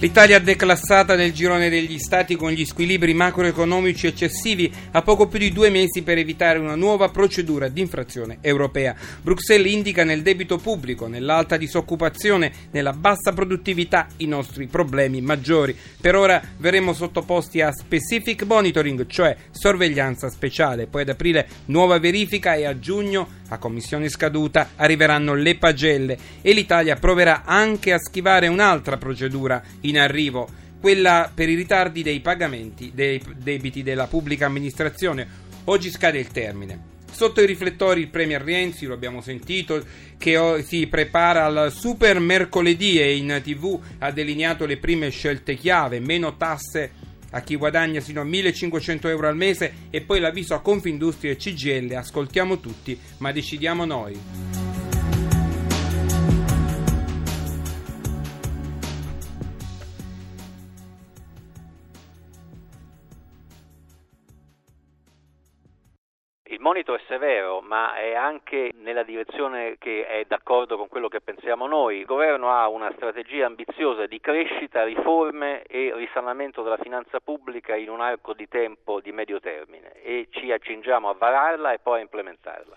L'Italia è declassata nel girone degli stati con gli squilibri macroeconomici eccessivi a poco più di 2 mesi per evitare una nuova procedura di infrazione europea. Bruxelles indica nel debito pubblico, nell'alta disoccupazione, nella bassa produttività i nostri problemi maggiori. Per ora verremo sottoposti a specific monitoring, cioè sorveglianza speciale. Poi ad aprile nuova verifica e a giugno, a commissione scaduta, arriveranno le pagelle e l'Italia proverà anche a schivare un'altra procedura in arrivo, quella per i ritardi dei pagamenti dei debiti della pubblica amministrazione. Oggi scade il termine. Sotto i riflettori il premier Renzi, lo abbiamo sentito, che si prepara al super mercoledì e in TV ha delineato le prime scelte chiave: meno tasse a chi guadagna fino a 1.500 euro al mese e poi l'avviso a Confindustria e CGIL: ascoltiamo tutti, ma decidiamo noi. Il monito è severo, ma è anche nella direzione che è d'accordo con quello che pensiamo noi. Il governo ha una strategia ambiziosa di crescita, riforme e risanamento della finanza pubblica in un arco di tempo di medio termine e ci accingiamo a vararla e poi a implementarla.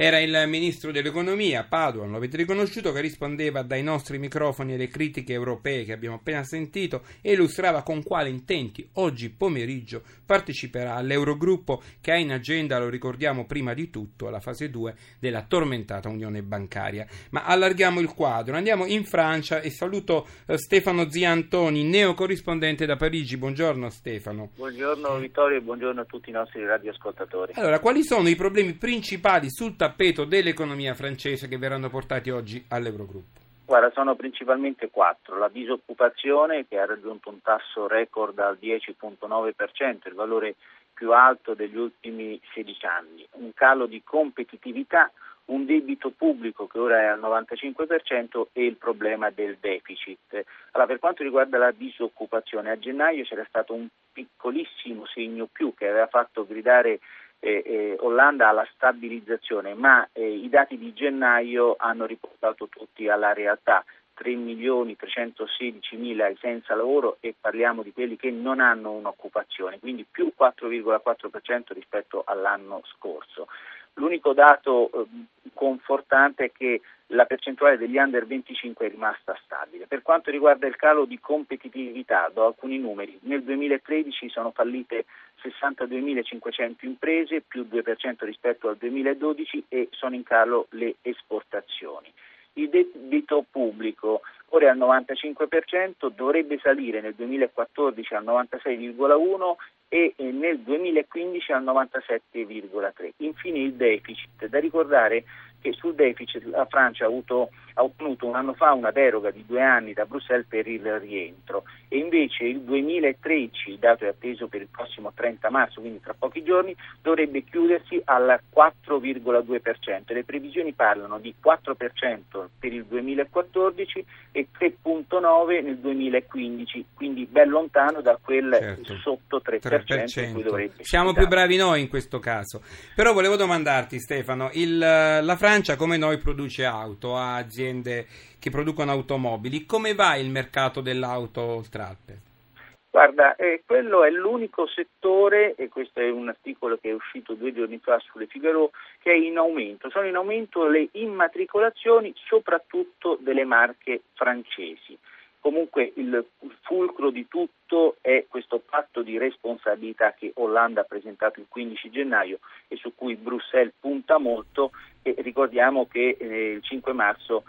Era il ministro dell'economia, Padoan, lo avete riconosciuto, che rispondeva dai nostri microfoni alle critiche europee che abbiamo appena sentito e illustrava con quale intenti oggi pomeriggio parteciperà all'Eurogruppo che ha in agenda, lo ricordiamo prima di tutto, la fase 2 della tormentata Unione Bancaria. Ma allarghiamo il quadro, andiamo in Francia e saluto Stefano Ziantoni, neocorrispondente da Parigi. Buongiorno Stefano. Buongiorno Vittorio e buongiorno a tutti i nostri radioascoltatori. Allora, quali sono i problemi principali sul tappeto dell'economia francese che verranno portati oggi all'Eurogruppo? Guarda, sono principalmente 4. La disoccupazione, che ha raggiunto un tasso record al 10,9%, il valore più alto degli ultimi 16 anni, un calo di competitività, un debito pubblico che ora è al 95% e il problema del deficit. Allora, per quanto riguarda la disoccupazione, a gennaio c'era stato un piccolissimo segno più che aveva fatto gridare Olanda alla stabilizzazione, ma i dati di gennaio hanno riportato tutti alla realtà: 3.316.000 senza lavoro, e parliamo di quelli che non hanno un'occupazione, quindi più 4,4% rispetto all'anno scorso. L'unico dato confortante è che la percentuale degli under 25 è rimasta stabile. Per quanto riguarda il calo di competitività, do alcuni numeri: nel 2013 sono fallite 62.500 imprese, più 2% rispetto al 2012, e sono in calo le esportazioni. Il debito pubblico ora è al 95%, dovrebbe salire nel 2014 al 96,1% e nel 2015 al 97,3%. Infine il deficit. Da ricordare che sul deficit la Francia ha ottenuto un anno fa una deroga di 2 anni da Bruxelles per il rientro, e invece il 2013, il dato è atteso per il prossimo 30 marzo, quindi tra pochi giorni, dovrebbe chiudersi al 4,2%. Le previsioni parlano di 4% per il 2014 e 3,9% nel 2015, quindi ben lontano da quel sotto 3% cui dovrebbe. Siamo più bravi noi in questo caso. Però volevo domandarti, Stefano, la Francia come noi produce auto, ha aziende che producono automobili. Come va il mercato dell'auto oltre Alpe? Guarda, quello è l'unico settore, e questo è un articolo che è uscito 2 giorni fa sulle Figaro, che è in aumento. Sono in aumento le immatricolazioni, soprattutto delle marche francesi. Comunque il fulcro di tutto è questo patto di responsabilità che Hollande ha presentato il 15 gennaio e su cui Bruxelles punta molto, e ricordiamo che il 5 marzo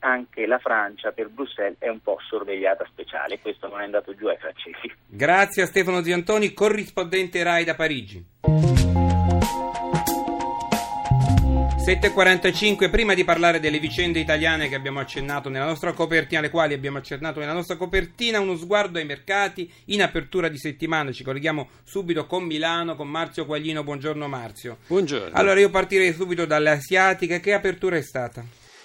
anche la Francia per Bruxelles è un po' sorvegliata speciale. Questo non è andato giù ai francesi. Grazie a Stefano Ziantoni, corrispondente RAI da Parigi. 7.45, prima di parlare delle vicende italiane che abbiamo accennato nella nostra copertina, uno sguardo ai mercati in apertura di settimana. Ci colleghiamo subito con Milano, con Marzio Quaglino. Buongiorno Marzio. Buongiorno. Allora io partirei subito dall'asiatica. Che apertura è stata?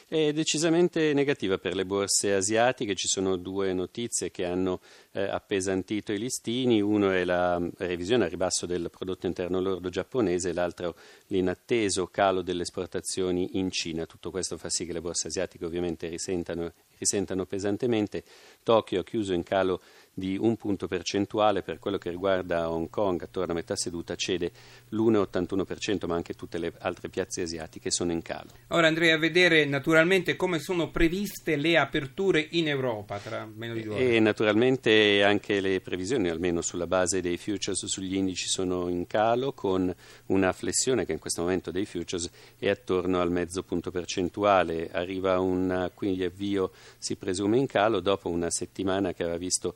è decisamente negativa per le borse asiatiche. Ci sono due notizie che hanno appesantito i listini: uno è la revisione al ribasso del prodotto interno lordo giapponese, l'altro l'inatteso calo delle esportazioni in Cina. Tutto questo fa sì che le borse asiatiche ovviamente risentano pesantemente. Tokyo ha chiuso in calo di 1 punto percentuale. Per quello che riguarda Hong Kong, attorno a metà seduta cede l'1,81%, ma anche tutte le altre piazze asiatiche sono in calo. Ora andrei a vedere naturalmente come sono previste le aperture in Europa tra meno di 2 ore. E naturalmente anche le previsioni, almeno sulla base dei futures, sugli indici sono in calo, con una flessione che in questo momento dei futures è attorno al 0,5 punto percentuale. Arriva quindi avvio, si presume, in calo dopo una settimana che aveva visto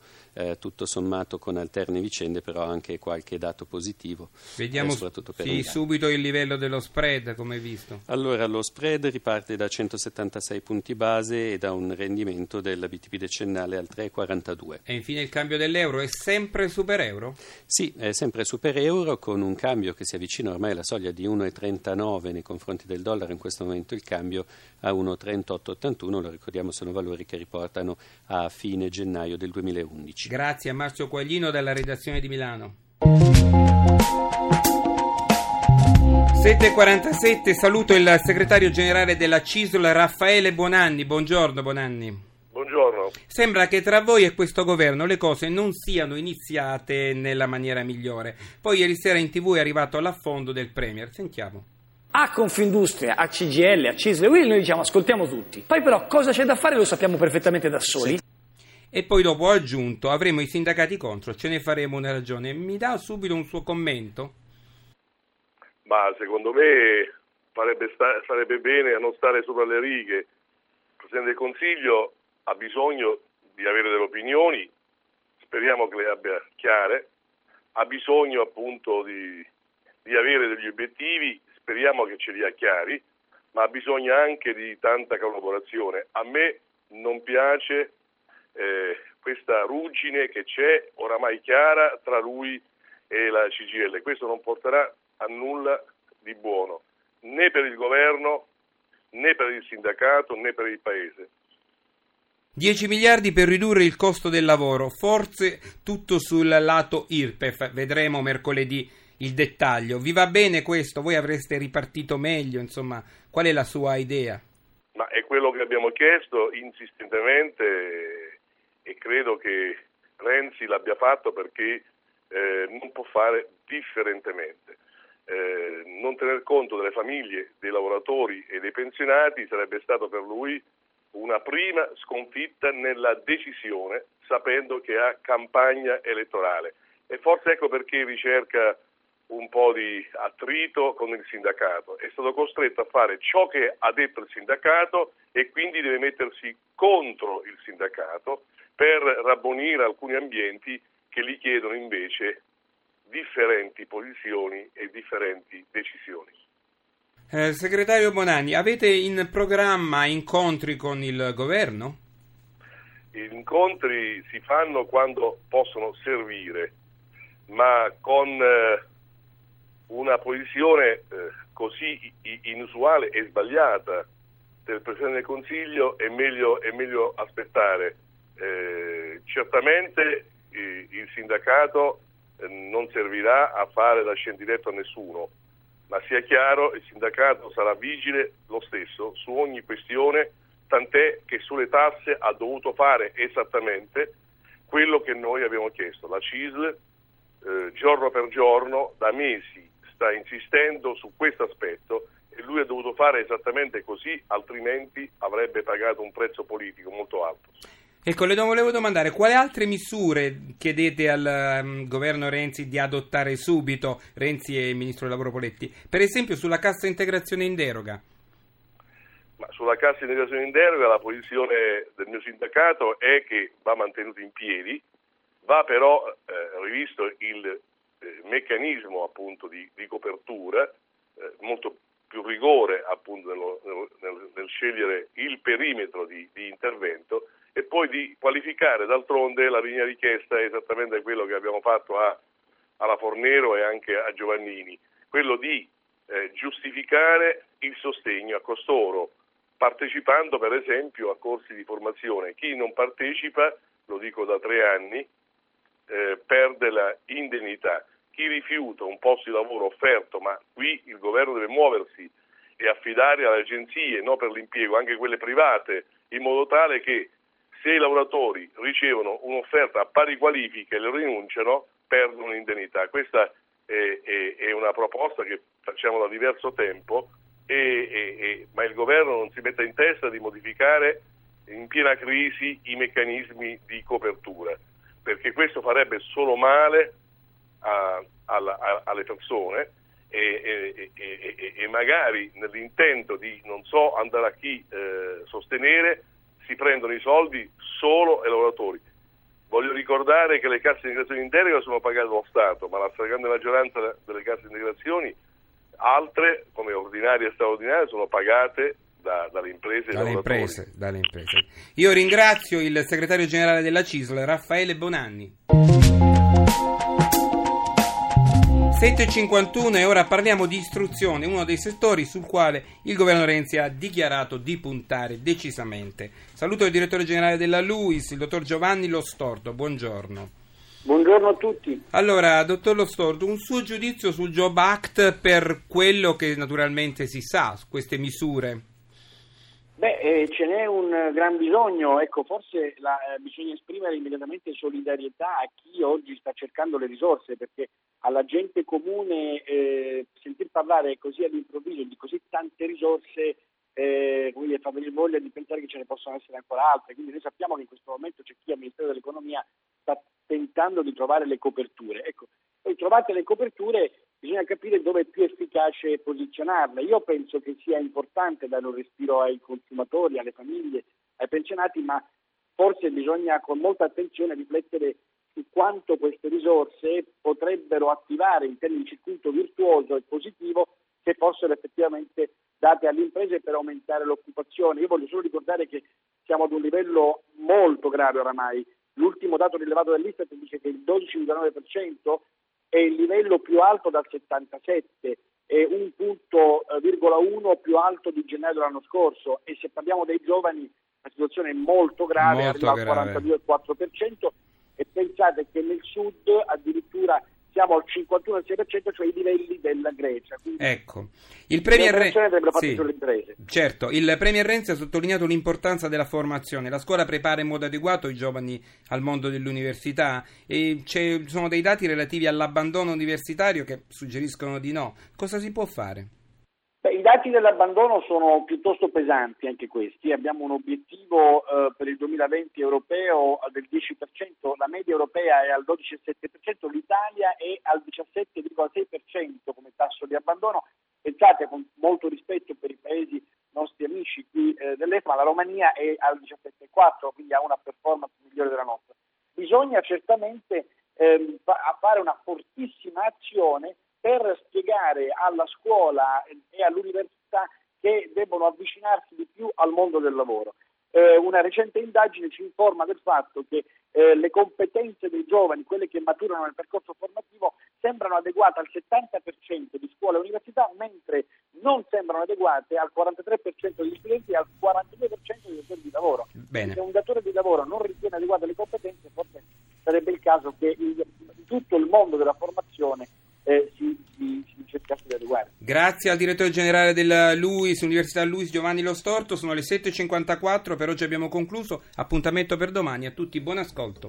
tutto sommato con alterne vicende, però anche qualche dato positivo. Vediamo subito il livello dello spread, come visto. Allora, lo spread riparte da 176 punti base e da un rendimento del BTP decennale al 3,42. E infine il cambio dell'euro è sempre super euro? Sì, è sempre super euro, con un cambio che si avvicina ormai alla soglia di 1,39 nei confronti del dollaro. In questo momento il cambio a 1,3881, lo ricordiamo, sono valori che riportano a fine gennaio del 2011. Grazie a Marzio Quaglino dalla redazione di Milano. 7.47, saluto il segretario generale della CISL Raffaele Bonanni. Buongiorno Bonanni. Buongiorno. Sembra che tra voi e questo governo le cose non siano iniziate nella maniera migliore. Poi ieri sera in TV è arrivato l'affondo del Premier. Sentiamo. A Confindustria, a CGIL, a CISL e UIL noi diciamo ascoltiamo tutti. Poi però cosa c'è da fare lo sappiamo perfettamente da soli. Sì. E poi dopo ho aggiunto, avremo i sindacati contro, ce ne faremo una ragione. Mi dà subito un suo commento? Ma secondo me farebbe bene a non stare sopra le righe. Il Presidente del Consiglio ha bisogno di avere delle opinioni, speriamo che le abbia chiare, ha bisogno appunto di avere degli obiettivi, speriamo che ce li ha chiari, ma ha bisogno anche di tanta collaborazione. A me non piace questa ruggine che c'è oramai chiara tra lui e la CGIL. Questo non porterà a nulla di buono, né per il governo, né per il sindacato, né per il paese. 10 miliardi per ridurre il costo del lavoro, forse tutto sul lato IRPEF, vedremo mercoledì il dettaglio. Vi va bene questo? Voi avreste ripartito meglio, insomma, qual è la sua idea? Ma è quello che abbiamo chiesto insistentemente e credo che Renzi l'abbia fatto perché non può fare differentemente. Non tener conto delle famiglie, dei lavoratori e dei pensionati sarebbe stato per lui una prima sconfitta nella decisione, sapendo che ha campagna elettorale. E forse ecco perché ricerca un po' di attrito con il sindacato. È stato costretto a fare ciò che ha detto il sindacato e quindi deve mettersi contro il sindacato per rabbonire alcuni ambienti che gli chiedono invece differenti posizioni e differenti decisioni. Segretario Bonanni, avete in programma incontri con il governo? Gli incontri si fanno quando possono servire, ma con una posizione così inusuale e sbagliata del Presidente del Consiglio è meglio aspettare. Certamente il sindacato non servirà a fare da scendiletto a nessuno, ma sia chiaro, il sindacato sarà vigile lo stesso su ogni questione, tant'è che sulle tasse ha dovuto fare esattamente quello che noi abbiamo chiesto. La CISL giorno per giorno da mesi sta insistendo su questo aspetto e lui ha dovuto fare esattamente così, altrimenti avrebbe pagato un prezzo politico molto alto. Ecco, le volevo domandare, quali altre misure chiedete al governo Renzi di adottare subito, Renzi e il Ministro del Lavoro Poletti, per esempio sulla cassa integrazione in deroga? Ma sulla cassa integrazione in deroga la posizione del mio sindacato è che va mantenuto in piedi, va però rivisto il meccanismo appunto di copertura, molto più rigore appunto nel scegliere il perimetro di intervento, e poi di qualificare. D'altronde la linea richiesta è esattamente quello che abbiamo fatto alla Fornero e anche a Giovannini, quello di giustificare il sostegno a costoro partecipando per esempio a corsi di formazione. Chi non partecipa, lo dico da 3 anni, perde la indennità. Chi rifiuta un posto di lavoro offerto, ma qui il governo deve muoversi e affidare alle agenzie, no, per l'impiego, anche quelle private, in modo tale che se i lavoratori ricevono un'offerta a pari qualifiche e le rinunciano, perdono l'indennità. Questa è una proposta che facciamo da diverso tempo, ma il governo non si mette in testa di modificare in piena crisi i meccanismi di copertura, perché questo farebbe solo male alle persone e magari nell'intento di, non so, andare a chi sostenere, si prendono i soldi solo ai lavoratori. Voglio ricordare che le casse di integrazione in deroga sono pagate dallo Stato, ma la stragrande maggioranza delle casse di integrazioni, altre come ordinarie e straordinarie, sono pagate dalle imprese e dai lavoratori. Io ringrazio il segretario generale della CISL, Raffaele Bonanni. 7.51 e ora parliamo di istruzione, uno dei settori sul quale il governo Renzi ha dichiarato di puntare decisamente. Saluto il direttore generale della LUISS, il dottor Giovanni Lo Storto, buongiorno. Buongiorno a tutti. Allora, dottor Lo Storto, un suo giudizio sul Job Act per quello che naturalmente si sa su queste misure? Ce n'è un gran bisogno, forse bisogna esprimere immediatamente solidarietà a chi oggi sta cercando le risorse, perché alla gente comune sentir parlare così all'improvviso di così tante risorse quindi fa venire voglia di pensare che ce ne possono essere ancora altre, quindi noi sappiamo che in questo momento c'è chi al Ministero dell'Economia sta tentando di trovare le coperture. Poi trovate le coperture, bisogna capire dove è più efficace posizionarle. Io penso che sia importante dare un respiro ai consumatori, alle famiglie, ai pensionati, ma forse bisogna con molta attenzione riflettere su quanto queste risorse potrebbero attivare in termini di circuito virtuoso e positivo se fossero effettivamente date alle imprese per aumentare l'occupazione. Io voglio solo ricordare che siamo ad un livello molto grave oramai. L'ultimo dato rilevato dall'Istat dice che il 12,9% è il livello più alto dal 77, è 1,1 più alto di gennaio dell'anno scorso, e se parliamo dei giovani la situazione è molto grave, arriva al 42,4%. E pensate che nel sud addirittura siamo al 51,6%, cioè i livelli della Grecia. Quindi ecco, il Premier il Premier Renzi ha sottolineato l'importanza della formazione. La scuola prepara in modo adeguato i giovani al mondo dell'università, e ci sono dei dati relativi all'abbandono universitario che suggeriscono di no. Cosa si può fare? I dati dell'abbandono sono piuttosto pesanti anche questi. Abbiamo un obiettivo per il 2020 europeo del 10%, la media europea è al 12,7%, l'Italia è al 17,6% come tasso di abbandono. Pensate, con molto rispetto per i paesi nostri amici qui dell'EFA, la Romania è al 17,4%, quindi ha una performance migliore della nostra. Bisogna certamente fare una fortissima azione per spiegare alla scuola e all'università che debbono avvicinarsi di più al mondo del lavoro. Una recente indagine ci informa del fatto che le competenze dei giovani, quelle che maturano nel percorso formativo, sembrano adeguate al 70% di scuola e università, mentre non sembrano adeguate al 43% degli studenti e al 42% dei datori di lavoro. Bene. Se un datore di lavoro non ritiene adeguate le competenze, forse sarebbe il caso che tutto il mondo della formazione si cercasse di adeguare. Grazie al direttore generale della LUISS, Università LUISS, Giovanni Lo Storto. Sono le 7.54, per oggi abbiamo concluso. Appuntamento per domani, a tutti buon ascolto.